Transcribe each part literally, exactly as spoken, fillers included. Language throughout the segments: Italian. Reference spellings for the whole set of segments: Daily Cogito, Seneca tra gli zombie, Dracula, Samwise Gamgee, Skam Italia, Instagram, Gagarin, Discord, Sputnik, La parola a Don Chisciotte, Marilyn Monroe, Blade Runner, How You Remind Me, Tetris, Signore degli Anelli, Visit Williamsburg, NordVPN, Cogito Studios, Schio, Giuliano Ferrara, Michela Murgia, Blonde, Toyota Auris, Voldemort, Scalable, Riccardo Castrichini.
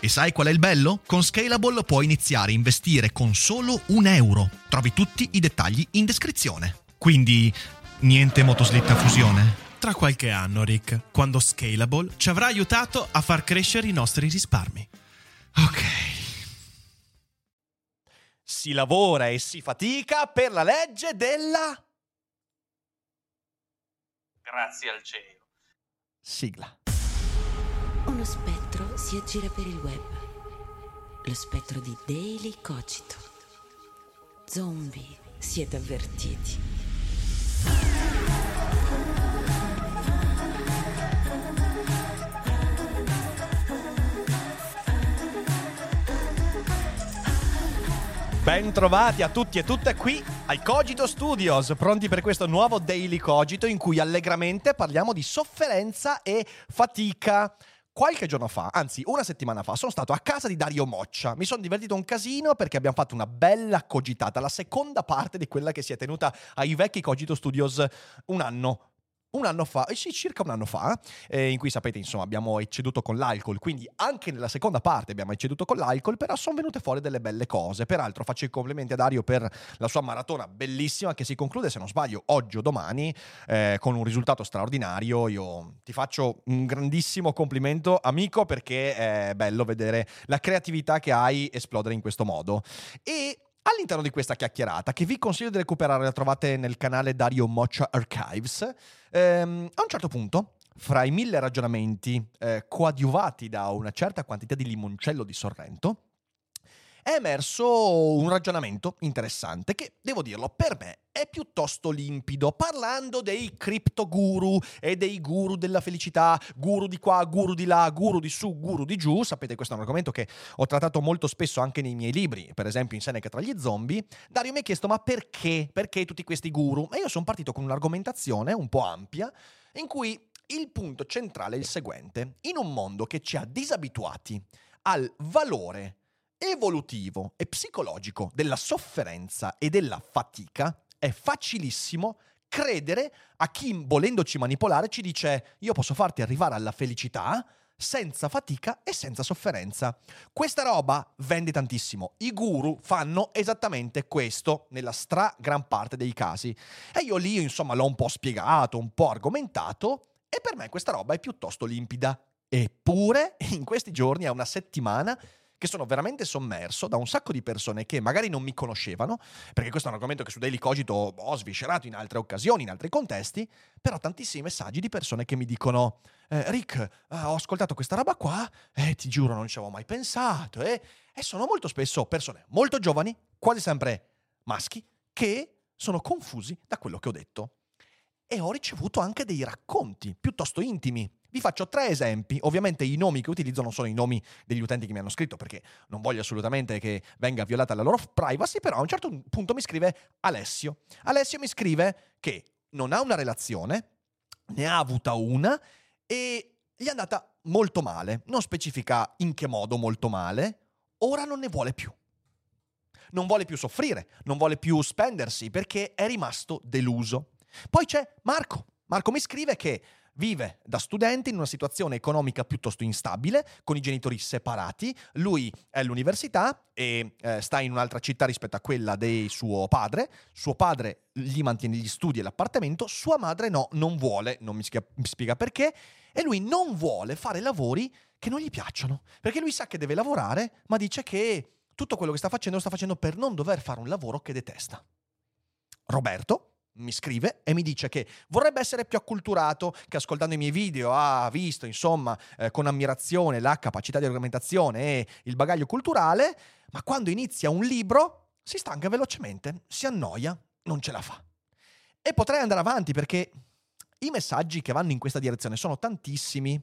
E sai qual è il bello? Con Scalable puoi iniziare a investire con solo un euro. Trovi tutti i dettagli in descrizione. Quindi, niente motoslitta fusione? Tra qualche anno, Rick, quando Scalable ci avrà aiutato a far crescere i nostri risparmi. Ok. Si lavora e si fatica per la legge della... Grazie al cielo. Sigla. Uno specchio si aggira per il web, lo spettro di Daily Cogito. Zombie, siete avvertiti. Ben trovati a tutti e tutte qui al Cogito Studios, pronti per questo nuovo Daily Cogito in cui allegramente parliamo di sofferenza e fatica. Qualche giorno fa, anzi una settimana fa, sono stato a casa di Dario Moccia. Mi sono divertito un casino perché abbiamo fatto una bella cogitata, la seconda parte di quella che si è tenuta ai vecchi Cogito Studios un anno Un anno fa, eh sì, circa un anno fa, eh, in cui sapete, insomma, abbiamo ecceduto con l'alcol, quindi anche nella seconda parte abbiamo ecceduto con l'alcol, però sono venute fuori delle belle cose. Peraltro faccio i complimenti a Dario per la sua maratona bellissima che si conclude, se non sbaglio, oggi o domani, eh, con un risultato straordinario. Io ti faccio un grandissimo complimento, amico, perché è bello vedere la creatività che hai esplodere in questo modo. E... all'interno di questa chiacchierata, che vi consiglio di recuperare, la trovate nel canale Dario Moccia Archives, ehm, a un certo punto, fra i mille ragionamenti eh, coadiuvati da una certa quantità di limoncello di Sorrento, è emerso un ragionamento interessante che, devo dirlo, per me è piuttosto limpido, parlando dei criptoguru e dei guru della felicità, guru di qua, guru di là, guru di su, guru di giù. Sapete, questo è un argomento che ho trattato molto spesso anche nei miei libri, per esempio in Seneca tra gli zombie. Dario mi ha chiesto: ma perché? Perché tutti questi guru? E io sono partito con un'argomentazione un po' ampia, in cui il punto centrale è il seguente. In un mondo che ci ha disabituati al valore evolutivo e psicologico della sofferenza e della fatica, è facilissimo credere a chi, volendoci manipolare, ci dice: io posso farti arrivare alla felicità senza fatica e senza sofferenza. Questa roba vende tantissimo. I guru fanno esattamente questo nella stra gran parte dei casi. E io lì, insomma, l'ho un po' spiegato, un po' argomentato, e per me questa roba è piuttosto limpida. Eppure in questi giorni, è una settimana che sono veramente sommerso da un sacco di persone che magari non mi conoscevano, perché questo è un argomento che su Daily Cogito ho sviscerato in altre occasioni, in altri contesti, però tantissimi messaggi di persone che mi dicono: eh, Rick, eh, ho ascoltato questa roba qua, eh, ti giuro non ci avevo mai pensato, eh. E sono molto spesso persone molto giovani, quasi sempre maschi, che sono confusi da quello che ho detto. E ho ricevuto anche dei racconti piuttosto intimi. Vi faccio tre esempi. Ovviamente i nomi che utilizzo non sono i nomi degli utenti che mi hanno scritto, perché non voglio assolutamente che venga violata la loro privacy, però a un certo punto mi scrive Alessio. Alessio mi scrive che non ha una relazione, ne ha avuta una e gli è andata molto male. Non specifica in che modo molto male. Ora non ne vuole più. Non vuole più soffrire, non vuole più spendersi, perché è rimasto deluso. Poi c'è Marco. Marco mi scrive che vive da studente in una situazione economica piuttosto instabile, con i genitori separati. Lui è all'università e eh, sta in un'altra città rispetto a quella di suo padre. Suo padre gli mantiene gli studi e l'appartamento, sua madre no, non vuole, non mi spiega perché, e lui non vuole fare lavori che non gli piacciono, perché lui sa che deve lavorare, ma dice che tutto quello che sta facendo lo sta facendo per non dover fare un lavoro che detesta. Roberto, mi scrive e mi dice che vorrebbe essere più acculturato, che ascoltando i miei video ha visto, insomma, eh, con ammirazione la capacità di argomentazione e il bagaglio culturale, ma quando inizia un libro si stanca velocemente, si annoia, non ce la fa. E potrei andare avanti perché i messaggi che vanno in questa direzione sono tantissimi.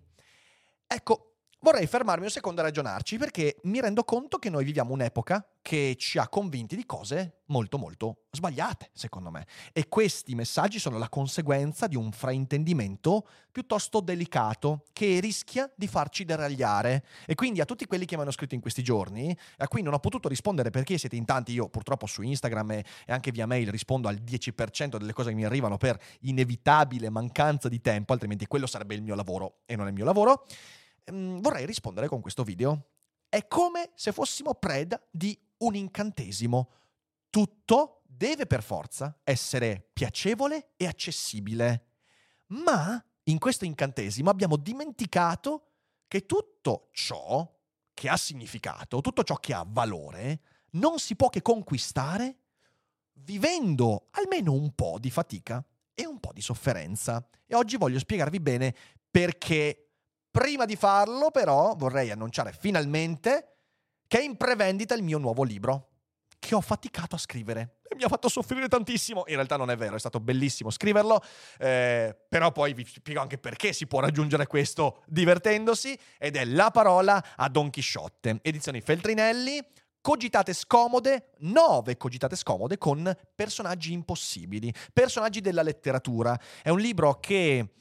Ecco, vorrei fermarmi un secondo a ragionarci, perché mi rendo conto che noi viviamo un'epoca che ci ha convinti di cose molto molto sbagliate, secondo me. E questi messaggi sono la conseguenza di un fraintendimento piuttosto delicato che rischia di farci deragliare. E quindi a tutti quelli che mi hanno scritto in questi giorni, a cui non ho potuto rispondere perché siete in tanti, io purtroppo su Instagram e anche via mail rispondo al dieci per cento delle cose che mi arrivano per inevitabile mancanza di tempo, altrimenti quello sarebbe il mio lavoro e non è il mio lavoro. Vorrei rispondere con questo video. È come se fossimo preda di un incantesimo. Tutto deve per forza essere piacevole e accessibile. Ma in questo incantesimo abbiamo dimenticato che tutto ciò che ha significato, tutto ciò che ha valore, non si può che conquistare vivendo almeno un po' di fatica e un po' di sofferenza. E oggi voglio spiegarvi bene perché. Prima di farlo, però, vorrei annunciare finalmente che è in prevendita il mio nuovo libro, che ho faticato a scrivere. E mi ha fatto soffrire tantissimo. In realtà non è vero, è stato bellissimo scriverlo, eh, però poi vi spiego anche perché si può raggiungere questo divertendosi, ed è La parola a Don Chisciotte, Edizioni Feltrinelli, cogitate scomode, nove cogitate scomode con personaggi impossibili, personaggi della letteratura. È un libro che...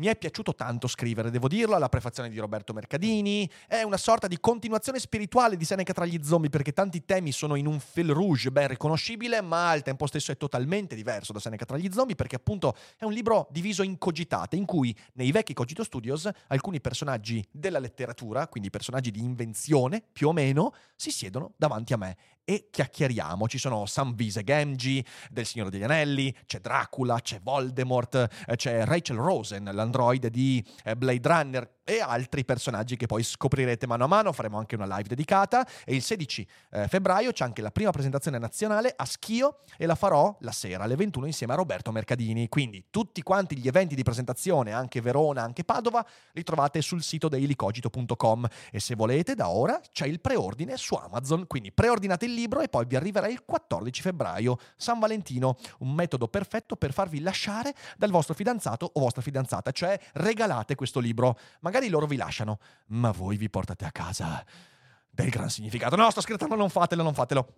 mi è piaciuto tanto scrivere, devo dirlo, alla prefazione di Roberto Mercadini. È una sorta di continuazione spirituale di Seneca tra gli zombie, perché tanti temi sono in un fil rouge ben riconoscibile, ma al tempo stesso è totalmente diverso da Seneca tra gli zombie, perché appunto è un libro diviso in cogitate, in cui nei vecchi Cogito Studios alcuni personaggi della letteratura, quindi personaggi di invenzione più o meno, si siedono davanti a me e chiacchieriamo. Ci sono Samwise Gamgee del Signore degli Anelli, c'è Dracula, c'è Voldemort, c'è Rachel Rosen, l'android di Blade Runner, e altri personaggi che poi scoprirete mano a mano. Faremo anche una live dedicata, e il sedici febbraio c'è anche la prima presentazione nazionale a Schio, e la farò la sera alle ventuno insieme a Roberto Mercadini. Quindi tutti quanti gli eventi di presentazione, anche Verona, anche Padova, li trovate sul sito daily cogito punto com, e se volete da ora c'è il preordine su Amazon, quindi preordinate il libro e poi vi arriverà il quattordici febbraio, San Valentino, un metodo perfetto per farvi lasciare dal vostro fidanzato o vostra fidanzata, cioè regalate questo libro. Magari loro vi lasciano, ma voi vi portate a casa del gran significato. No, sto scherzando, non fatelo, non fatelo.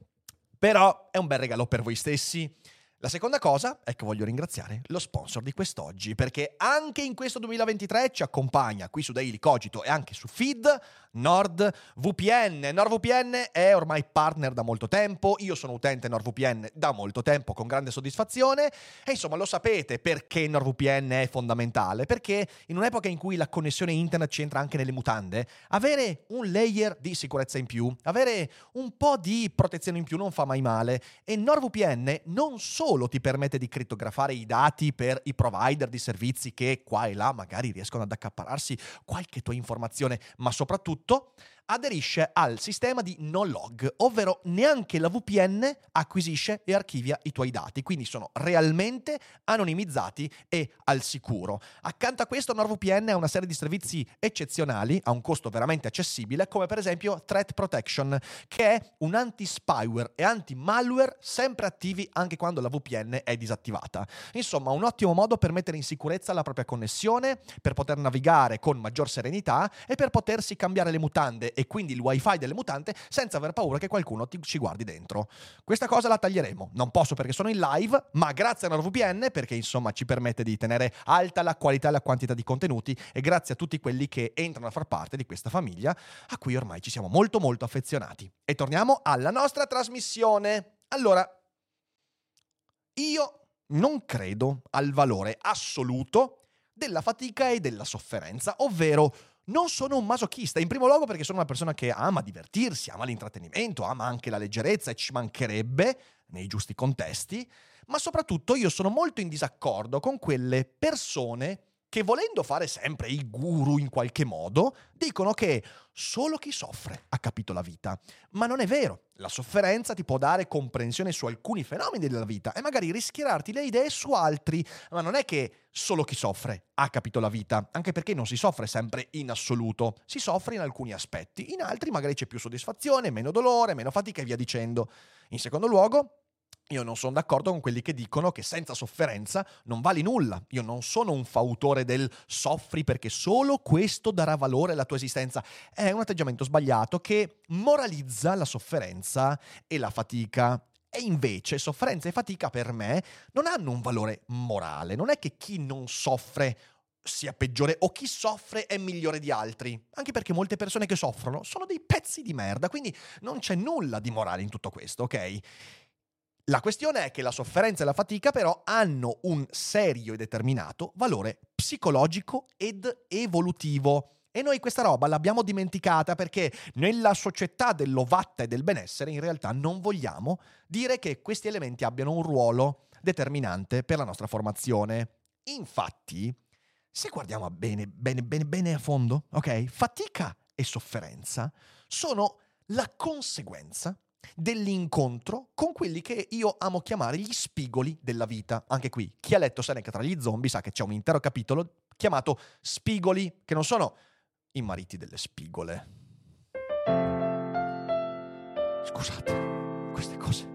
Però è un bel regalo per voi stessi. La seconda cosa è che voglio ringraziare lo sponsor di quest'oggi, perché anche in questo duemilaventitré ci accompagna qui su Daily Cogito e anche su Feed NordVPN. NordVPN è ormai partner da molto tempo, io sono utente NordVPN da molto tempo con grande soddisfazione, e insomma lo sapete perché NordVPN è fondamentale, perché in un'epoca in cui la connessione internet ci entra anche nelle mutande, avere un layer di sicurezza in più, avere un po' di protezione in più non fa mai male, e NordVPN non solo ti permette di crittografare i dati per i provider di servizi che qua e là magari riescono ad accaparrarsi qualche tua informazione, ma soprattutto aderisce al sistema di no log, ovvero neanche la V P N acquisisce e archivia i tuoi dati, quindi sono realmente anonimizzati e al sicuro. Accanto a questo NordVPN ha una serie di servizi eccezionali a un costo veramente accessibile, come per esempio Threat Protection, che è un anti-spyware e anti-malware sempre attivi anche quando la V P N è disattivata. Insomma, un ottimo modo per mettere in sicurezza la propria connessione, per poter navigare con maggior serenità e per potersi cambiare le mutande e quindi il wifi delle mutande senza aver paura che qualcuno ti, ci guardi dentro. Questa cosa la taglieremo, non posso perché sono in live, ma grazie a NordVPN, perché insomma ci permette di tenere alta la qualità e la quantità di contenuti, e grazie a tutti quelli che entrano a far parte di questa famiglia a cui ormai ci siamo molto molto affezionati. E torniamo alla nostra trasmissione. Allora, io non credo al valore assoluto della fatica e della sofferenza, ovvero non sono un masochista, in primo luogo perché sono una persona che ama divertirsi, ama l'intrattenimento, ama anche la leggerezza, e ci mancherebbe, nei giusti contesti, ma soprattutto io sono molto in disaccordo con quelle persone che, volendo fare sempre i guru in qualche modo, dicono che solo chi soffre ha capito la vita. Ma non è vero. La sofferenza ti può dare comprensione su alcuni fenomeni della vita e magari rischiararti le idee su altri, ma non è che solo chi soffre ha capito la vita, anche perché non si soffre sempre in assoluto. Si soffre in alcuni aspetti, in altri magari c'è più soddisfazione, meno dolore, meno fatica e via dicendo. In secondo luogo, io non sono d'accordo con quelli che dicono che senza sofferenza non vali nulla. Io non sono un fautore del soffri perché solo questo darà valore alla tua esistenza. È un atteggiamento sbagliato che moralizza la sofferenza e la fatica. E invece sofferenza e fatica per me non hanno un valore morale. Non è che chi non soffre sia peggiore o chi soffre è migliore di altri, anche perché molte persone che soffrono sono dei pezzi di merda, quindi non c'è nulla di morale in tutto questo, ok? La questione è che la sofferenza e la fatica però hanno un serio e determinato valore psicologico ed evolutivo. E noi questa roba l'abbiamo dimenticata perché nella società dell'ovatta e del benessere in realtà non vogliamo dire che questi elementi abbiano un ruolo determinante per la nostra formazione. Infatti, se guardiamo bene, bene, bene, bene a fondo, ok? Fatica e sofferenza sono la conseguenza dell'incontro con quelli che io amo chiamare gli spigoli della vita. Anche qui, chi ha letto Seneca tra gli zombie sa che c'è un intero capitolo chiamato Spigoli, che non sono i mariti delle spigole. Scusate, queste cose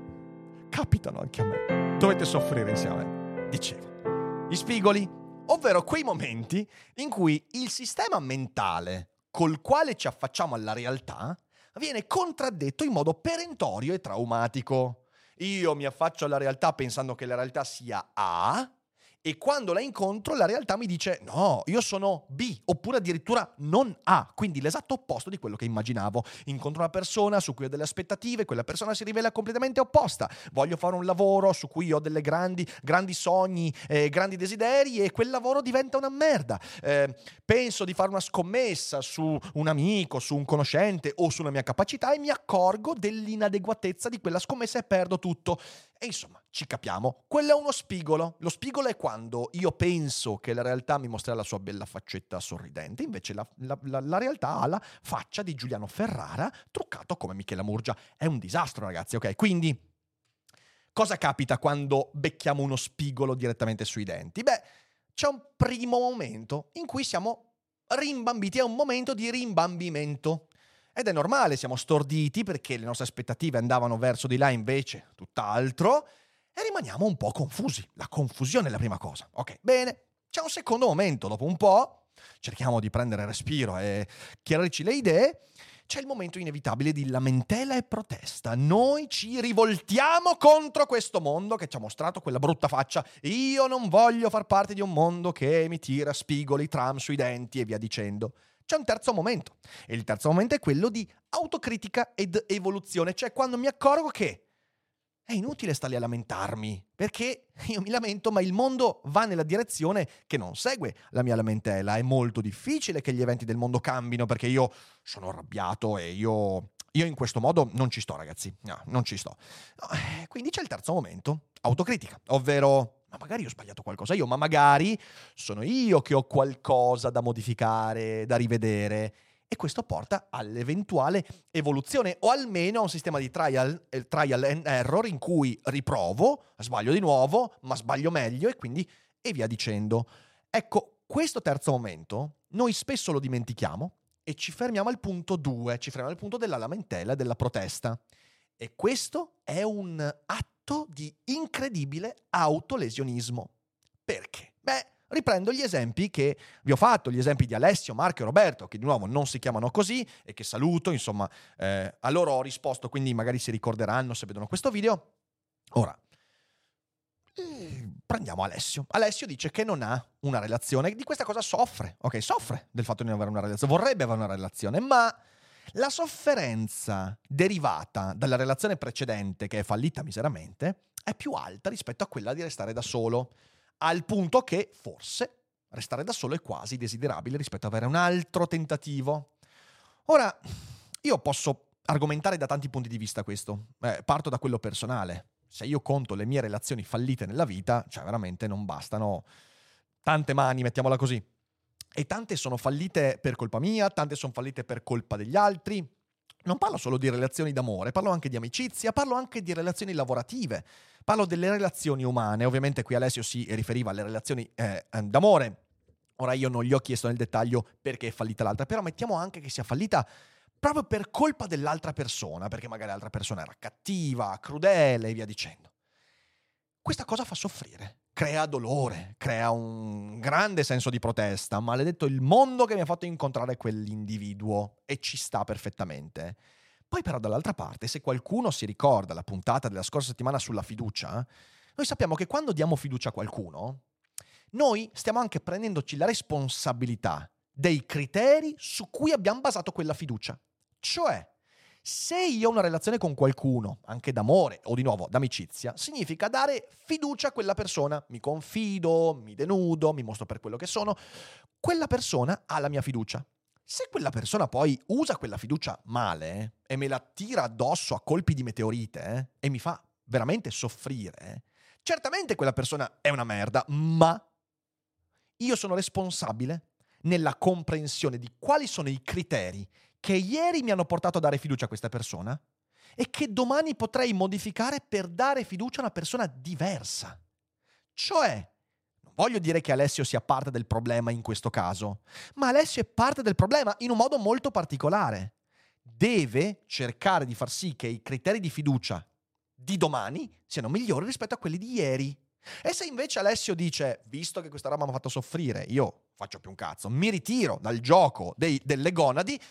capitano anche a me. Dovete soffrire insieme. Dicevo, gli spigoli, ovvero quei momenti in cui il sistema mentale col quale ci affacciamo alla realtà viene contraddetto in modo perentorio e traumatico. Io mi affaccio alla realtà pensando che la realtà sia A e quando la incontro la realtà mi dice no, io sono B oppure addirittura non A, quindi l'esatto opposto di quello che immaginavo. Incontro una persona su cui ho delle aspettative, quella persona si rivela completamente opposta. Voglio fare un lavoro su cui ho delle grandi, grandi sogni, eh, grandi desideri e quel lavoro diventa una merda. Eh, penso di fare una scommessa su un amico, su un conoscente o sulla mia capacità e mi accorgo dell'inadeguatezza di quella scommessa e perdo tutto. E insomma, ci capiamo, quello è uno spigolo. Lo spigolo è quando io penso che la realtà mi mostrerà la sua bella faccetta sorridente, invece la, la, la, la realtà ha la faccia di Giuliano Ferrara truccato come Michela Murgia. È un disastro, ragazzi, ok? Quindi, cosa capita quando becchiamo uno spigolo direttamente sui denti? Beh, c'è un primo momento in cui siamo rimbambiti, è un momento di rimbambimento. Ed è normale, siamo storditi perché le nostre aspettative andavano verso di là invece tutt'altro e rimaniamo un po' confusi. La confusione è la prima cosa. Ok, bene, c'è un secondo momento, dopo un po' cerchiamo di prendere respiro e chiarirci le idee. C'è il momento inevitabile di lamentela e protesta. Noi ci rivoltiamo contro questo mondo che ci ha mostrato quella brutta faccia. Io non voglio far parte di un mondo che mi tira spigoli, tram sui denti e via dicendo. C'è un terzo momento, e il terzo momento è quello di autocritica ed evoluzione, cioè quando mi accorgo che è inutile stare a lamentarmi, perché io mi lamento ma il mondo va nella direzione che non segue la mia lamentela, è molto difficile che gli eventi del mondo cambino perché io sono arrabbiato e io, io in questo modo non ci sto, ragazzi, no, non ci sto. Quindi c'è il terzo momento, autocritica, ovvero ma magari ho sbagliato qualcosa io, ma magari sono io che ho qualcosa da modificare, da rivedere. E questo porta all'eventuale evoluzione o almeno a un sistema di trial, trial and error in cui riprovo, sbaglio di nuovo, ma sbaglio meglio e quindi e via dicendo. Ecco, questo terzo momento noi spesso lo dimentichiamo e ci fermiamo al punto due, ci fermiamo al punto della lamentela e della protesta. E questo è un atto di incredibile autolesionismo. Perché? Beh, riprendo gli esempi che vi ho fatto, gli esempi di Alessio, Marco e Roberto, che di nuovo non si chiamano così e che saluto, insomma, eh, a loro ho risposto, quindi magari si ricorderanno se vedono questo video. Ora, prendiamo Alessio. Alessio dice che non ha una relazione, di questa cosa soffre, ok? Soffre del fatto di non avere una relazione, vorrebbe avere una relazione, ma la sofferenza derivata dalla relazione precedente, che è fallita miseramente, è più alta rispetto a quella di restare da solo, al punto che forse restare da solo è quasi desiderabile rispetto ad avere un altro tentativo. Ora, io posso argomentare da tanti punti di vista questo. Eh, parto da quello personale. Se io conto le mie relazioni fallite nella vita, cioè veramente non bastano tante mani, mettiamola così. E tante sono fallite per colpa mia, tante sono fallite per colpa degli altri. Non parlo solo di relazioni d'amore, parlo anche di amicizia, parlo anche di relazioni lavorative, parlo delle relazioni umane. Ovviamente qui Alessio si riferiva alle relazioni eh, d'amore. Ora io non gli ho chiesto nel dettaglio perché è fallita l'altra, però mettiamo anche che sia fallita proprio per colpa dell'altra persona, perché magari l'altra persona era cattiva, crudele e via dicendo. Questa cosa fa soffrire, crea dolore, crea un grande senso di protesta, maledetto il mondo che mi ha fatto incontrare quell'individuo, e ci sta perfettamente. Poi però dall'altra parte, se qualcuno si ricorda la puntata della scorsa settimana sulla fiducia, noi sappiamo che quando diamo fiducia a qualcuno, noi stiamo anche prendendoci la responsabilità dei criteri su cui abbiamo basato quella fiducia. Cioè, se io ho una relazione con qualcuno, anche d'amore o di nuovo d'amicizia, significa dare fiducia a quella persona. Mi confido, mi denudo, mi mostro per quello che sono. Quella persona ha la mia fiducia. Se quella persona poi usa quella fiducia male eh, e me la tira addosso a colpi di meteorite eh, e mi fa veramente soffrire, eh, certamente quella persona è una merda, ma io sono responsabile nella comprensione di quali sono i criteri che ieri mi hanno portato a dare fiducia a questa persona e che domani potrei modificare per dare fiducia a una persona diversa. Cioè, non voglio dire che Alessio sia parte del problema in questo caso, ma Alessio è parte del problema in un modo molto particolare. Deve cercare di far sì che i criteri di fiducia di domani siano migliori rispetto a quelli di ieri. E se invece Alessio dice, visto che questa roba mi ha fatto soffrire, io faccio più un cazzo, mi ritiro dal gioco dei, delle gonadi,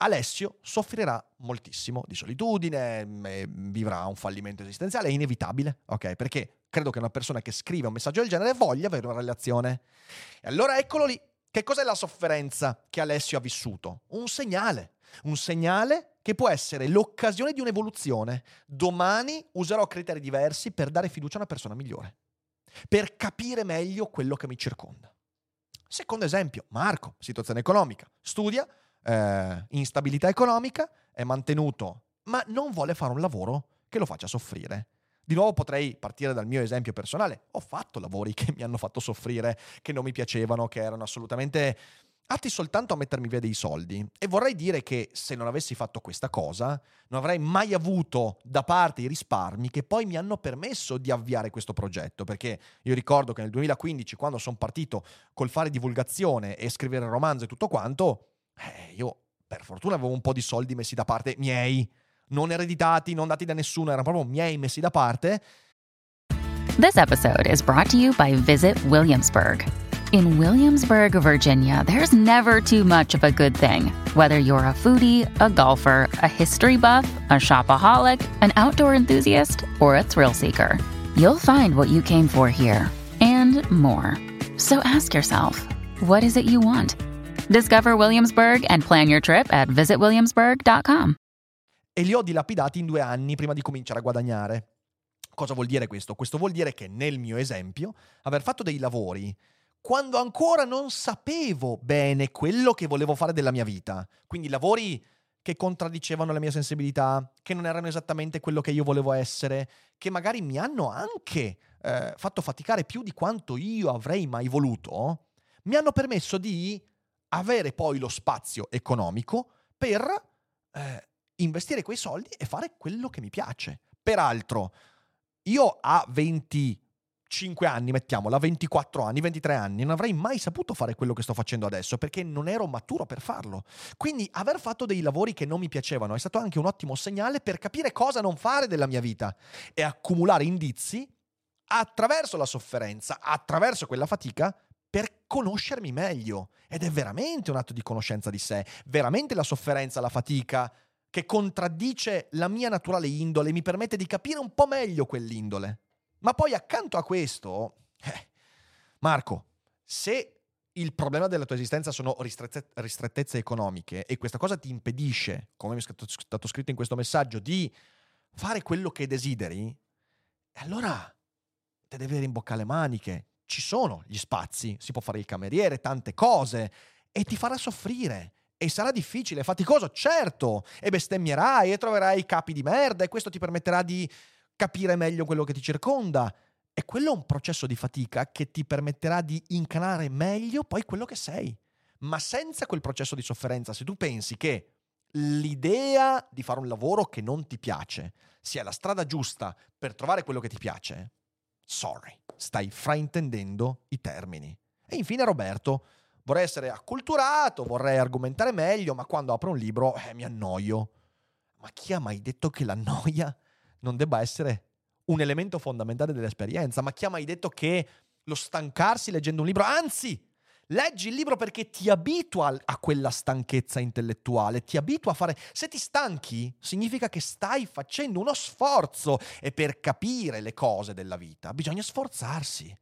Alessio soffrirà moltissimo di solitudine, vivrà un fallimento esistenziale, è inevitabile, ok? Perché credo che una persona che scrive un messaggio del genere voglia avere una relazione. E allora eccolo lì, che cos'è la sofferenza che Alessio ha vissuto? Un segnale, un segnale che può essere l'occasione di un'evoluzione. Domani userò criteri diversi per dare fiducia a una persona migliore, per capire meglio quello che mi circonda. Secondo esempio, Marco, situazione economica, studia, eh, instabilità economica, è mantenuto, ma non vuole fare un lavoro che lo faccia soffrire. Di nuovo potrei partire dal mio esempio personale. Ho fatto lavori che mi hanno fatto soffrire, che non mi piacevano, che erano assolutamente atti soltanto a mettermi via dei soldi. E vorrei dire che se non avessi fatto questa cosa, non avrei mai avuto da parte i risparmi che poi mi hanno permesso di avviare questo progetto. Perché io ricordo che nel duemilaquindici, quando sono partito col fare divulgazione e scrivere romanzo e tutto quanto, eh, io per fortuna avevo un po' di soldi messi da parte, miei, non ereditati, non dati da nessuno, erano proprio miei messi da parte. This episode is brought to you by Visit Williamsburg. In Williamsburg, Virginia, there's never too much of a good thing. Whether you're a foodie, a golfer, a history buff, a shopaholic, an outdoor enthusiast, or a thrill seeker, you'll find what you came for here and more. So ask yourself, what is it you want? Discover Williamsburg and plan your trip at visit williamsburg dot com. E li ho dilapidati in due anni prima di cominciare a guadagnare. Cosa vuol dire questo? Questo vuol dire che nel mio esempio, aver fatto dei lavori quando ancora non sapevo bene quello che volevo fare della mia vita. Quindi lavori che contraddicevano la mia sensibilità, che non erano esattamente quello che io volevo essere, che magari mi hanno anche eh, fatto faticare più di quanto io avrei mai voluto, mi hanno permesso di avere poi lo spazio economico per eh, investire quei soldi e fare quello che mi piace. Peraltro, io a venticinque anni, mettiamola, ventiquattro anni, ventitré anni, non avrei mai saputo fare quello che sto facendo adesso perché non ero maturo per farlo. Quindi aver fatto dei lavori che non mi piacevano è stato anche un ottimo segnale per capire cosa non fare della mia vita e accumulare indizi attraverso la sofferenza, attraverso quella fatica, per conoscermi meglio. Ed è veramente un atto di conoscenza di sé, veramente la sofferenza, la fatica che contraddice la mia naturale indole mi permette di capire un po' meglio quell'indole. Ma poi accanto a questo, eh, Marco, se il problema della tua esistenza sono ristrettezze, ristrettezze economiche e questa cosa ti impedisce, come mi è stato scritto in questo messaggio, di fare quello che desideri, allora te devi rimboccare le maniche. Ci sono gli spazi, si può fare il cameriere, tante cose, e ti farà soffrire. E sarà difficile, faticoso, certo, e bestemmierai e troverai capi di merda e questo ti permetterà di capire meglio quello che ti circonda E quello è un processo di fatica che ti permetterà di incanalare meglio poi quello che sei. Ma senza quel processo di sofferenza, se tu pensi che l'idea di fare un lavoro che non ti piace sia la strada giusta per trovare quello che ti piace, sorry, stai fraintendendo i termini. E infine Roberto, vorrei essere acculturato, vorrei argomentare meglio, ma quando apro un libro eh, mi annoio. Ma chi ha mai detto che la noia non debba essere un elemento fondamentale dell'esperienza? Ma chi ha mai detto che lo stancarsi leggendo un libro, anzi, leggi il libro perché ti abitua a quella stanchezza intellettuale, ti abitua a fare... Se ti stanchi, significa che stai facendo uno sforzo, e per capire le cose della vita bisogna sforzarsi.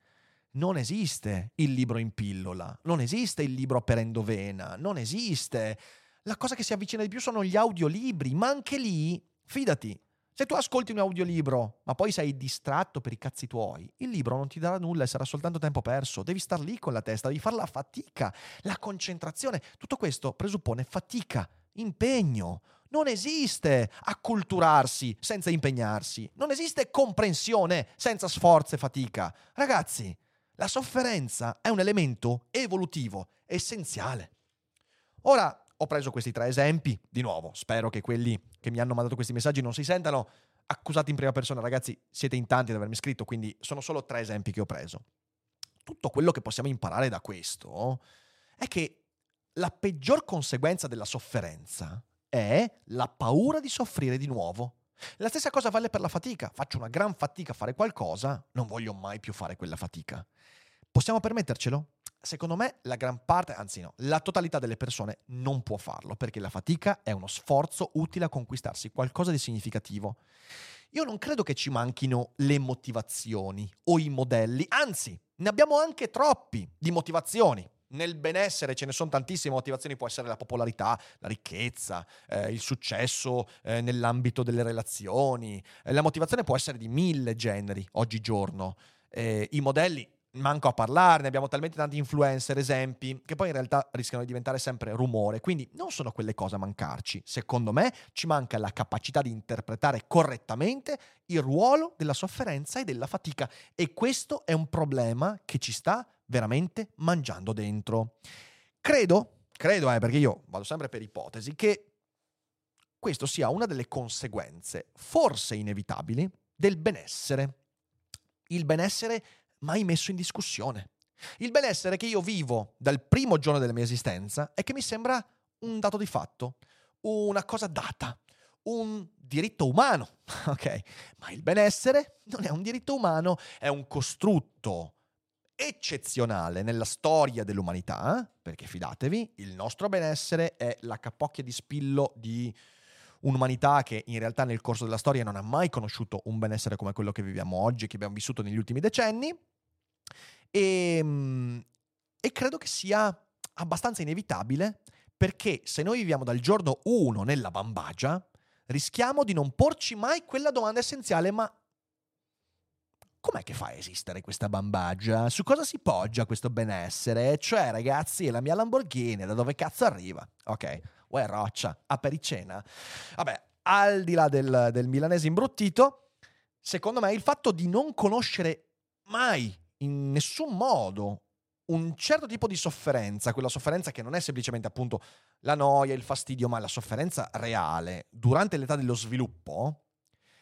Non esiste il libro in pillola, non esiste il libro aprendo vena, non esiste. La cosa che si avvicina di più sono gli audiolibri, ma anche lì, fidati, se tu ascolti un audiolibro ma poi sei distratto per i cazzi tuoi, il libro non ti darà nulla e sarà soltanto tempo perso. Devi star lì con la testa, devi fare la fatica, la concentrazione. Tutto questo presuppone fatica, impegno. Non esiste acculturarsi senza impegnarsi. Non esiste comprensione senza sforzo e fatica. Ragazzi, la sofferenza è un elemento evolutivo, essenziale. Ora, ho preso questi tre esempi, di nuovo, spero che quelli che mi hanno mandato questi messaggi non si sentano accusati in prima persona, ragazzi, siete in tanti ad avermi scritto, quindi sono solo tre esempi che ho preso. Tutto quello che possiamo imparare da questo è che la peggior conseguenza della sofferenza è la paura di soffrire di nuovo. La stessa cosa vale per la fatica, faccio una gran fatica a fare qualcosa, non voglio mai più fare quella fatica. Possiamo permettercelo? Secondo me la gran parte, anzi no, la totalità delle persone non può farlo, perché la fatica è uno sforzo utile a conquistarsi qualcosa di significativo. Io non credo che ci manchino le motivazioni o i modelli, anzi, ne abbiamo anche troppi di motivazioni. Nel benessere ce ne sono tantissime motivazioni, può essere la popolarità, la ricchezza, eh, il successo eh, nell'ambito delle relazioni. Eh, la motivazione può essere di mille generi oggigiorno. Eh, i modelli... Manco a parlarne, abbiamo talmente tanti influencer, esempi, che poi in realtà rischiano di diventare sempre rumore. Quindi non sono quelle cose a mancarci. Secondo me ci manca la capacità di interpretare correttamente il ruolo della sofferenza e della fatica. E questo è un problema che ci sta veramente mangiando dentro. Credo, credo, eh, perché io vado sempre per ipotesi, che questo sia una delle conseguenze, forse inevitabili, del benessere. Il benessere mai messo in discussione. Il benessere che io vivo dal primo giorno della mia esistenza e che mi sembra un dato di fatto, una cosa data, un diritto umano, ok? Ma il benessere non è un diritto umano, è un costrutto eccezionale nella storia dell'umanità, perché fidatevi, il nostro benessere è la capocchia di spillo di un'umanità che in realtà nel corso della storia non ha mai conosciuto un benessere come quello che viviamo oggi, che abbiamo vissuto negli ultimi decenni, e, e credo che sia abbastanza inevitabile, perché se noi viviamo dal giorno uno nella bambagia, rischiamo di non porci mai quella domanda essenziale: ma com'è che fa a esistere questa bambagia? Su cosa si poggia questo benessere? Cioè, ragazzi, la mia Lamborghini da dove cazzo arriva? Ok, uè roccia, apericena. Vabbè, al di là del, del milanese imbruttito, secondo me il fatto di non conoscere mai, in nessun modo, un certo tipo di sofferenza, quella sofferenza che non è semplicemente appunto la noia, il fastidio, ma la sofferenza reale, durante l'età dello sviluppo,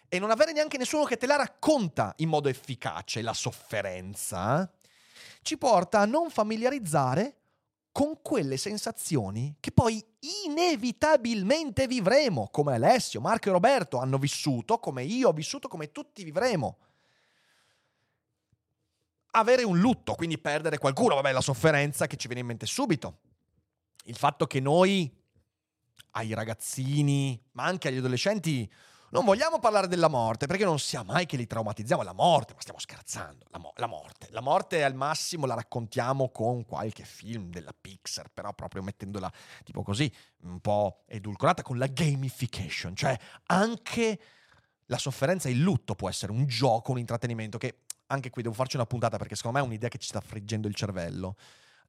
e non avere neanche nessuno che te la racconta in modo efficace, la sofferenza, ci porta a non familiarizzare con quelle sensazioni che poi inevitabilmente vivremo, come Alessio, Marco e Roberto hanno vissuto, come io ho vissuto, come tutti vivremo. Avere un lutto, quindi perdere qualcuno, vabbè, la sofferenza che ci viene in mente subito. Il fatto che noi, ai ragazzini, ma anche agli adolescenti, non vogliamo parlare della morte, perché non sia mai che li traumatizziamo. La morte, ma stiamo scherzando, la, mo- la morte. La morte al massimo la raccontiamo con qualche film della Pixar, però proprio mettendola tipo così, un po' edulcorata, con la gamification. Cioè anche la sofferenza e il lutto può essere un gioco, un intrattenimento, che anche qui devo farci una puntata, perché secondo me è un'idea che ci sta friggendo il cervello.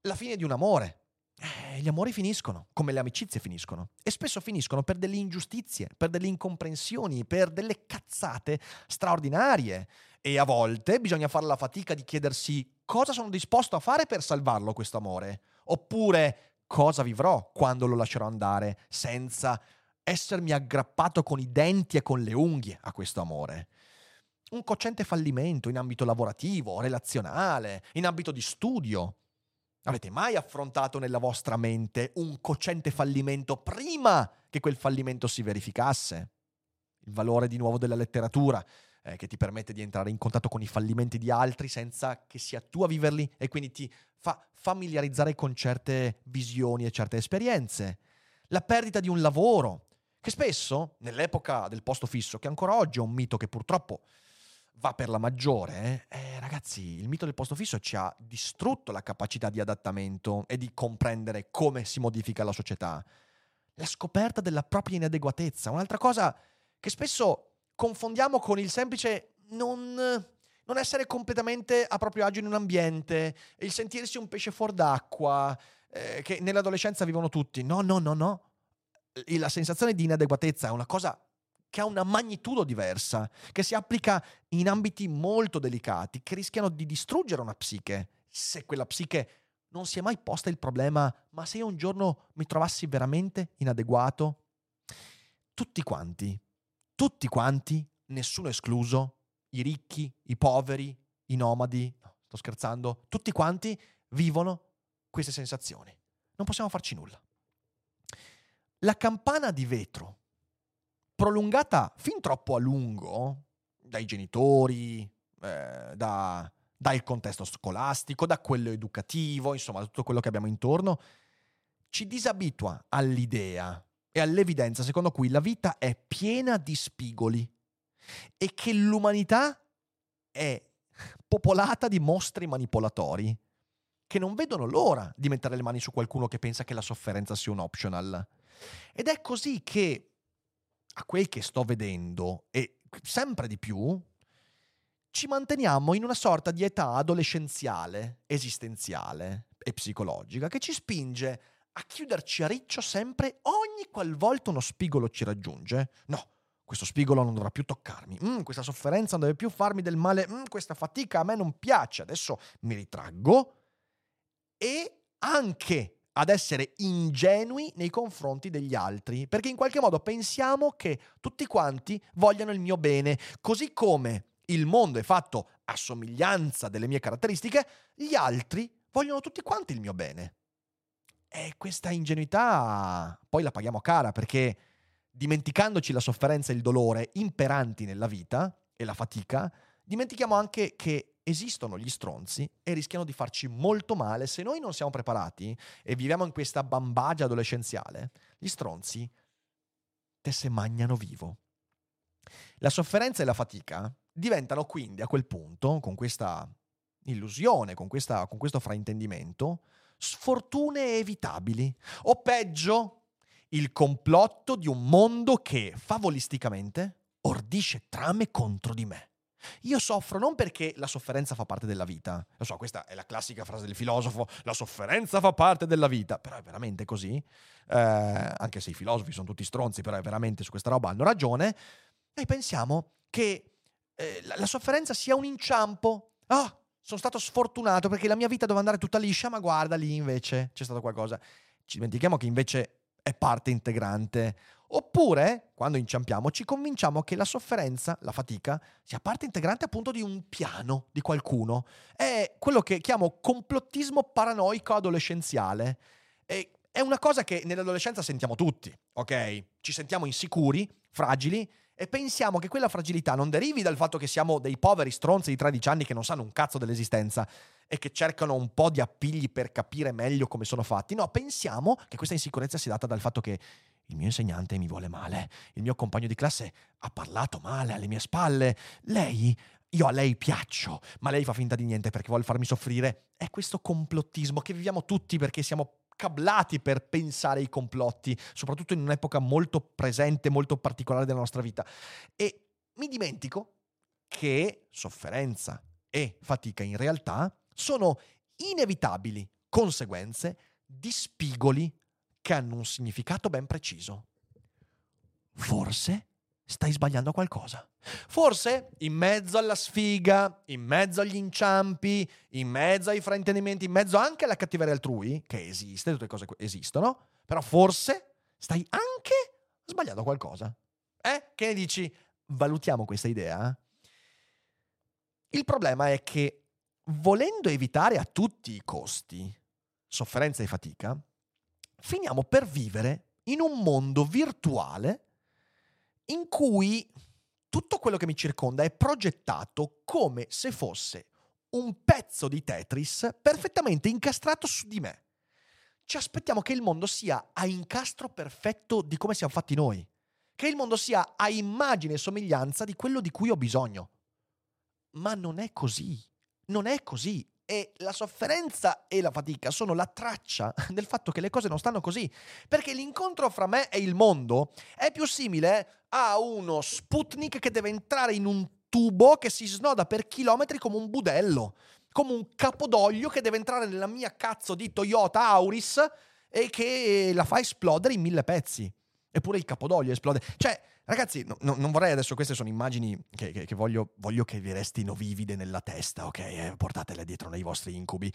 La fine di un amore, eh, gli amori finiscono, come le amicizie finiscono, e spesso finiscono per delle ingiustizie, per delle incomprensioni, per delle cazzate straordinarie, e a volte bisogna fare la fatica di chiedersi cosa sono disposto a fare per salvarlo questo amore, oppure cosa vivrò quando lo lascerò andare senza essermi aggrappato con i denti e con le unghie a questo amore. Un cocente fallimento in ambito lavorativo, relazionale, in ambito di studio. Avete mai affrontato nella vostra mente un cocente fallimento prima che quel fallimento si verificasse? Il valore di nuovo della letteratura, eh, che ti permette di entrare in contatto con i fallimenti di altri senza che sia tu a viverli, e quindi ti fa familiarizzare con certe visioni e certe esperienze. La perdita di un lavoro, che spesso, nell'epoca del posto fisso, che ancora oggi è un mito che purtroppo va per la maggiore, eh, ragazzi, il mito del posto fisso ci ha distrutto la capacità di adattamento e di comprendere come si modifica la società. La scoperta della propria inadeguatezza, un'altra cosa che spesso confondiamo con il semplice non, non essere completamente a proprio agio in un ambiente, il sentirsi un pesce fuor d'acqua, eh, che nell'adolescenza vivono tutti. No, no, no, no. La sensazione di inadeguatezza è una cosa che ha una magnitudo diversa, che si applica in ambiti molto delicati, che rischiano di distruggere una psiche, se quella psiche non si è mai posta il problema: ma se io un giorno mi trovassi veramente inadeguato? Tutti quanti, tutti quanti, nessuno escluso, i ricchi, i poveri, i nomadi, no, sto scherzando, tutti quanti vivono queste sensazioni. Non possiamo farci nulla. La campana di vetro, prolungata fin troppo a lungo dai genitori, eh, da, dal contesto scolastico, da quello educativo, insomma da tutto quello che abbiamo intorno, ci disabitua all'idea e all'evidenza secondo cui la vita è piena di spigoli e che l'umanità è popolata di mostri manipolatori che non vedono l'ora di mettere le mani su qualcuno che pensa che la sofferenza sia un optional. Ed è così che, a quel che sto vedendo, e sempre di più, ci manteniamo in una sorta di età adolescenziale, esistenziale e psicologica, che ci spinge a chiuderci a riccio sempre ogni qualvolta uno spigolo ci raggiunge. No, questo spigolo non dovrà più toccarmi, mm, questa sofferenza non deve più farmi del male, mm, questa fatica a me non piace, adesso mi ritraggo. E anche ad essere ingenui nei confronti degli altri, perché in qualche modo pensiamo che tutti quanti vogliano il mio bene, così come il mondo è fatto a somiglianza delle mie caratteristiche, gli altri vogliono tutti quanti il mio bene. E questa ingenuità poi la paghiamo cara, perché dimenticandoci la sofferenza e il dolore imperanti nella vita e la fatica, dimentichiamo anche che esistono gli stronzi e rischiano di farci molto male se noi non siamo preparati e viviamo in questa bambagia adolescenziale. Gli stronzi te se mangiano vivo. La sofferenza e la fatica diventano quindi, a quel punto, con questa illusione, con, questa, con questo fraintendimento, sfortune evitabili, o peggio il complotto di un mondo che favolisticamente ordisce trame contro di me. Io soffro non perché la sofferenza fa parte della vita. Lo so, questa è la classica frase del filosofo: la sofferenza fa parte della vita. Però è veramente così? Eh, anche se i filosofi sono tutti stronzi, però è veramente, su questa roba hanno ragione. Noi pensiamo che eh, la, la sofferenza sia un inciampo. Ah, oh, sono stato sfortunato perché la mia vita doveva andare tutta liscia, ma guarda lì invece c'è stato qualcosa. Ci dimentichiamo che invece è parte integrante. Oppure, quando inciampiamo, ci convinciamo che la sofferenza, la fatica, sia parte integrante appunto di un piano di qualcuno. È quello che chiamo complottismo paranoico adolescenziale. E è una cosa che nell'adolescenza sentiamo tutti, ok? Ci sentiamo insicuri, fragili, e pensiamo che quella fragilità non derivi dal fatto che siamo dei poveri stronzi di tredici anni che non sanno un cazzo dell'esistenza e che cercano un po' di appigli per capire meglio come sono fatti. No, pensiamo che questa insicurezza sia data dal fatto che il mio insegnante mi vuole male, il mio compagno di classe ha parlato male alle mie spalle, lei, io a lei piaccio, ma lei fa finta di niente perché vuole farmi soffrire. È questo complottismo che viviamo tutti, perché siamo cablati per pensare ai complotti, soprattutto in un'epoca molto presente, molto particolare della nostra vita. E mi dimentico che sofferenza e fatica in realtà sono inevitabili conseguenze di spigoli che hanno un significato ben preciso. Forse stai sbagliando qualcosa. Forse in mezzo alla sfiga, in mezzo agli inciampi, in mezzo ai fraintendimenti, in mezzo anche alla cattiveria altrui, che esiste, tutte le cose esistono, però forse stai anche sbagliando qualcosa. Eh? Che ne dici? Valutiamo questa idea. Il problema è che, volendo evitare a tutti i costi sofferenza e fatica, finiamo per vivere in un mondo virtuale in cui tutto quello che mi circonda è progettato come se fosse un pezzo di Tetris perfettamente incastrato su di me. Ci aspettiamo che il mondo sia a incastro perfetto di come siamo fatti noi, che il mondo sia a immagine e somiglianza di quello di cui ho bisogno. Ma non è così, non è così. E la sofferenza e la fatica sono la traccia del fatto che le cose non stanno così, perché l'incontro fra me e il mondo è più simile a uno Sputnik che deve entrare in un tubo che si snoda per chilometri come un budello, come un capodoglio che deve entrare nella mia cazzo di Toyota Auris e che la fa esplodere in mille pezzi. Eppure il capodoglio esplode. Cioè, ragazzi, no, no, non vorrei adesso, queste sono immagini che, che, che voglio, voglio che vi restino vivide nella testa, ok? Eh, portatele dietro nei vostri incubi.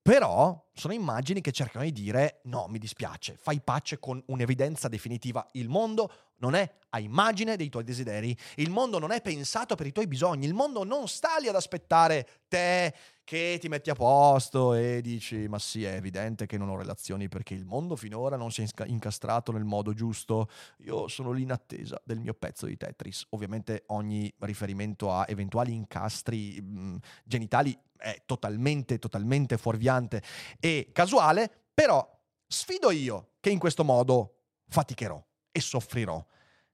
Però sono immagini che cercano di dire, no, mi dispiace, fai pace con un'evidenza definitiva. Il mondo non è a immagine dei tuoi desideri, il mondo non è pensato per i tuoi bisogni, il mondo non sta lì ad aspettare te che ti metti a posto e dici, ma sì, è evidente che non ho relazioni perché il mondo finora non si è incastrato nel modo giusto, io sono lì in attesa del mio pezzo di Tetris. Ovviamente ogni riferimento a eventuali incastri mh, genitali è totalmente, totalmente fuorviante e casuale, però sfido io che in questo modo faticherò e soffrirò.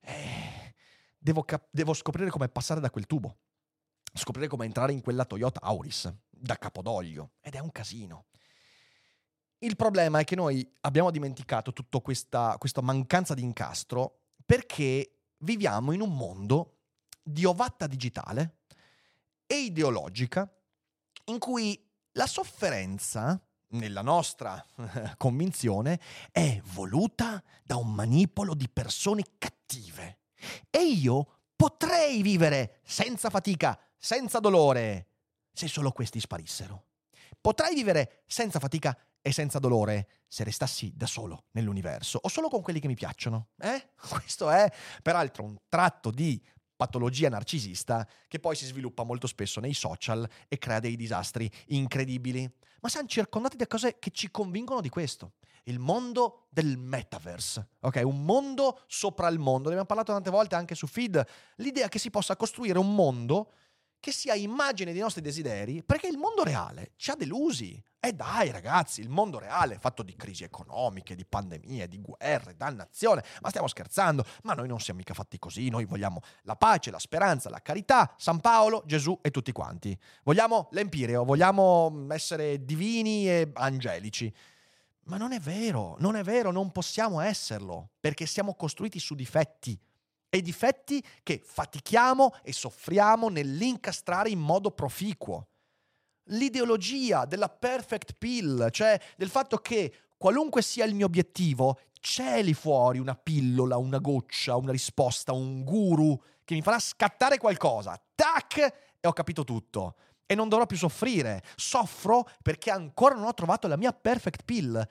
Eh, devo, cap- devo scoprire come passare da quel tubo, scoprire come entrare in quella Toyota Auris da capodoglio, ed è un casino. Il problema è che noi abbiamo dimenticato tutta questa, questa mancanza di incastro perché viviamo in un mondo di ovatta digitale e ideologica in cui la sofferenza, nella nostra convinzione, è voluta da un manipolo di persone cattive. E io potrei vivere senza fatica, senza dolore, se solo questi sparissero. Potrei vivere senza fatica e senza dolore se restassi da solo nell'universo o solo con quelli che mi piacciono. Eh? Questo è, peraltro, un tratto di patologia narcisista che poi si sviluppa molto spesso nei social e crea dei disastri incredibili. Ma siamo circondati da cose che ci convincono di questo. Il mondo del metaverse, ok? Un mondo sopra il mondo. Ne abbiamo parlato tante volte anche su Feed. L'idea che si possa costruire un mondo che sia immagine dei nostri desideri, perché il mondo reale ci ha delusi. E eh dai ragazzi, il mondo reale è fatto di crisi economiche, di pandemie, di guerre, dannazione, ma stiamo scherzando, ma noi non siamo mica fatti così, noi vogliamo la pace, la speranza, la carità, San Paolo, Gesù e tutti quanti. Vogliamo l'empireo, vogliamo essere divini e angelici. Ma non è vero, non è vero, non possiamo esserlo, perché siamo costruiti su difetti. E difetti che fatichiamo e soffriamo nell'incastrare in modo proficuo. L'ideologia della perfect pill, cioè del fatto che qualunque sia il mio obiettivo, c'è lì fuori una pillola, una goccia, una risposta, un guru che mi farà scattare qualcosa. Tac! E ho capito tutto. E non dovrò più soffrire. Soffro perché ancora non ho trovato la mia perfect pill.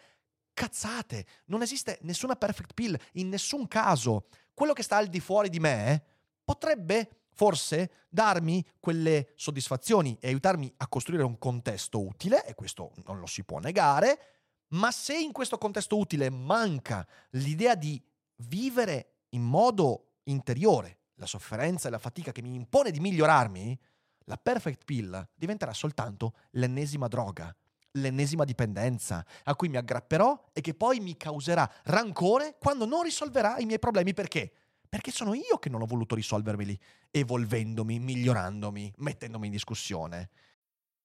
Cazzate! Non esiste nessuna perfect pill, in nessun caso. Quello che sta al di fuori di me potrebbe forse darmi quelle soddisfazioni e aiutarmi a costruire un contesto utile, e questo non lo si può negare, ma se in questo contesto utile manca l'idea di vivere in modo interiore la sofferenza e la fatica che mi impone di migliorarmi, la perfect pill diventerà soltanto l'ennesima droga, l'ennesima dipendenza a cui mi aggrapperò e che poi mi causerà rancore quando non risolverà i miei problemi. Perché? Perché sono io che non ho voluto risolvermeli, evolvendomi, migliorandomi, mettendomi in discussione.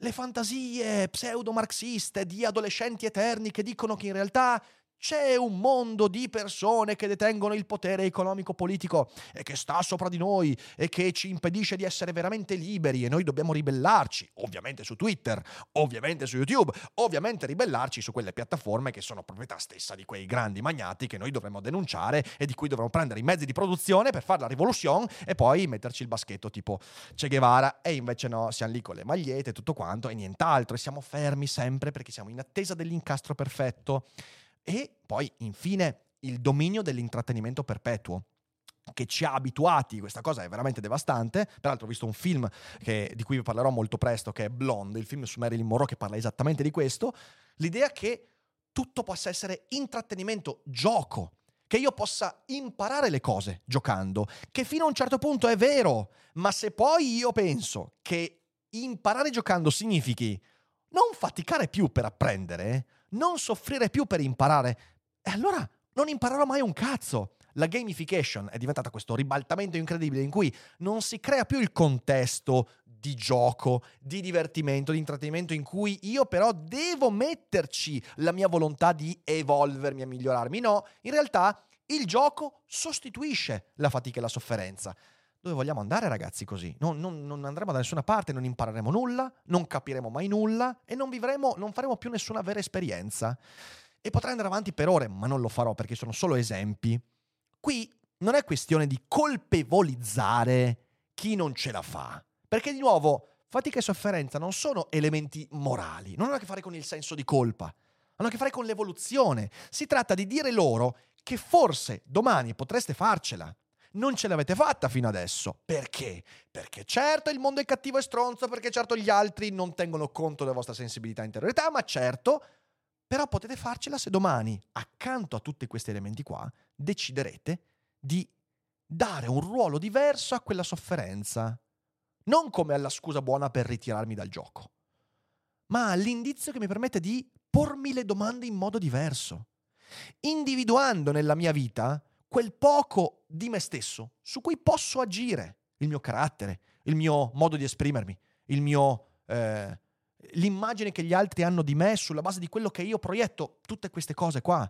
Le fantasie pseudo-marxiste di adolescenti eterni che dicono che in realtà c'è un mondo di persone che detengono il potere economico-politico e che sta sopra di noi e che ci impedisce di essere veramente liberi e noi dobbiamo ribellarci, ovviamente su Twitter, ovviamente su YouTube, ovviamente ribellarci su quelle piattaforme che sono proprietà stessa di quei grandi magnati che noi dovremmo denunciare e di cui dovremmo prendere i mezzi di produzione per fare la rivoluzione e poi metterci il baschetto tipo Che Guevara. E invece no, siamo lì con le magliette e tutto quanto e nient'altro e siamo fermi sempre perché siamo in attesa dell'incastro perfetto. E poi, infine, il dominio dell'intrattenimento perpetuo, che ci ha abituati, questa cosa è veramente devastante. Peraltro ho visto un film che, di cui vi parlerò molto presto, che è Blonde, il film su Marilyn Monroe, che parla esattamente di questo. L'idea che tutto possa essere intrattenimento, gioco, che io possa imparare le cose giocando, che fino a un certo punto è vero, ma se poi io penso che imparare giocando significhi non faticare più per apprendere, non soffrire più per imparare, e allora non imparerò mai un cazzo. La gamification è diventata questo ribaltamento incredibile in cui non si crea più il contesto di gioco, di divertimento, di intrattenimento in cui io però devo metterci la mia volontà di evolvermi e migliorarmi. No, in realtà il gioco sostituisce la fatica e la sofferenza. Dove vogliamo andare, ragazzi, così? Non, non, non andremo da nessuna parte, non impareremo nulla, non capiremo mai nulla e non vivremo, non faremo più nessuna vera esperienza. E potrei andare avanti per ore, ma non lo farò perché sono solo esempi. Qui non è questione di colpevolizzare chi non ce la fa, perché di nuovo fatica e sofferenza non sono elementi morali, non hanno a che fare con il senso di colpa, hanno a che fare con l'evoluzione. Si tratta di dire loro che forse domani potreste farcela. Non ce l'avete fatta fino adesso. Perché? Perché certo il mondo è cattivo e stronzo, perché certo gli altri non tengono conto della vostra sensibilità e interiorità, ma certo, però potete farcela se domani, accanto a tutti questi elementi qua, deciderete di dare un ruolo diverso a quella sofferenza. Non come alla scusa buona per ritirarmi dal gioco, ma all'indizio che mi permette di pormi le domande in modo diverso, individuando nella mia vita quel poco di me stesso su cui posso agire, il mio carattere, il mio modo di esprimermi, il mio eh, l'immagine che gli altri hanno di me sulla base di quello che io proietto, tutte queste cose qua,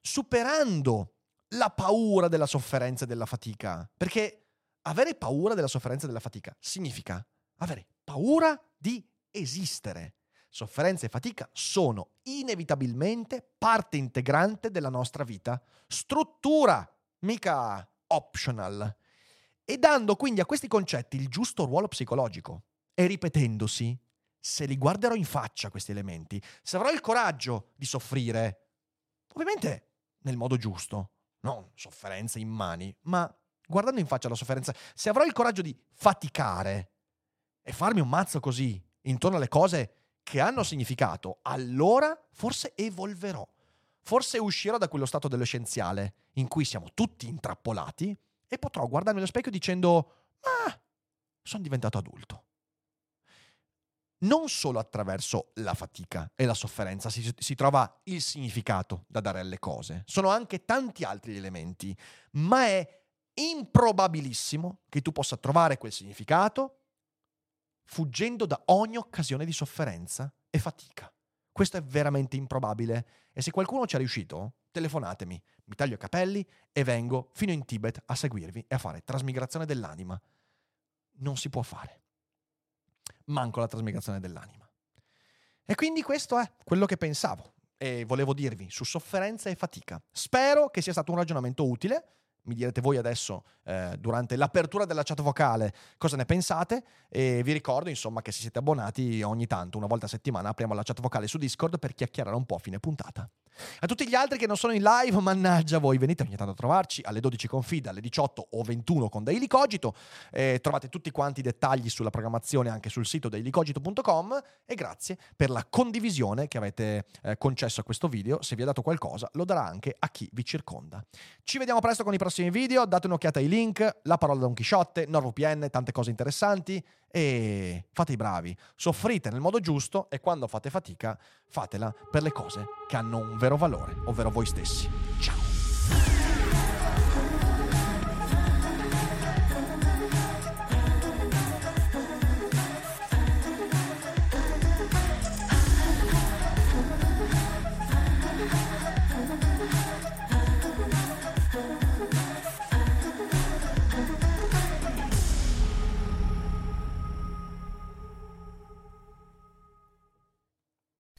superando la paura della sofferenza e della fatica, perché avere paura della sofferenza e della fatica significa avere paura di esistere. Sofferenza e fatica sono inevitabilmente parte integrante della nostra vita, struttura, mica optional. E dando quindi a questi concetti il giusto ruolo psicologico e ripetendosi, se li guarderò in faccia questi elementi, se avrò il coraggio di soffrire, ovviamente nel modo giusto, non sofferenza in mani, ma guardando in faccia la sofferenza, se avrò il coraggio di faticare e farmi un mazzo così intorno alle cose che hanno significato, allora forse evolverò, forse uscirò da quello stato adolescenziale in cui siamo tutti intrappolati e potrò guardarmi allo specchio dicendo «Ma, sono diventato adulto». Non solo attraverso la fatica e la sofferenza si, si trova il significato da dare alle cose, sono anche tanti altri elementi, ma è improbabilissimo che tu possa trovare quel significato fuggendo da ogni occasione di sofferenza e fatica. Questo è veramente improbabile. E se qualcuno ci è riuscito, telefonatemi, mi taglio i capelli e vengo fino in Tibet a seguirvi e a fare trasmigrazione dell'anima. Non si può fare. Manco la trasmigrazione dell'anima. E quindi questo è quello che pensavo e volevo dirvi su sofferenza e fatica. Spero che sia stato un ragionamento utile. Mi direte voi adesso, eh, durante l'apertura della chat vocale, cosa ne pensate. E vi ricordo, insomma, che se siete abbonati ogni tanto, una volta a settimana, apriamo la chat vocale su Discord per chiacchierare un po' a fine puntata. A tutti gli altri che non sono in live, mannaggia voi, venite ogni tanto a trovarci alle dodici con Fida, alle diciotto o ventuno con Daily Cogito. Eh, trovate tutti quanti i dettagli sulla programmazione anche sul sito daily cogito punto com e grazie per la condivisione che avete eh, concesso a questo video. Se vi ha dato qualcosa, lo darà anche a chi vi circonda. Ci vediamo presto con i prossimi video, date un'occhiata ai link, La parola a Don Chisciotte, NordVPN, tante cose interessanti, e fate i bravi, soffrite nel modo giusto e quando fate fatica, fatela per le cose che hanno un vero valore, ovvero voi stessi. Ciao!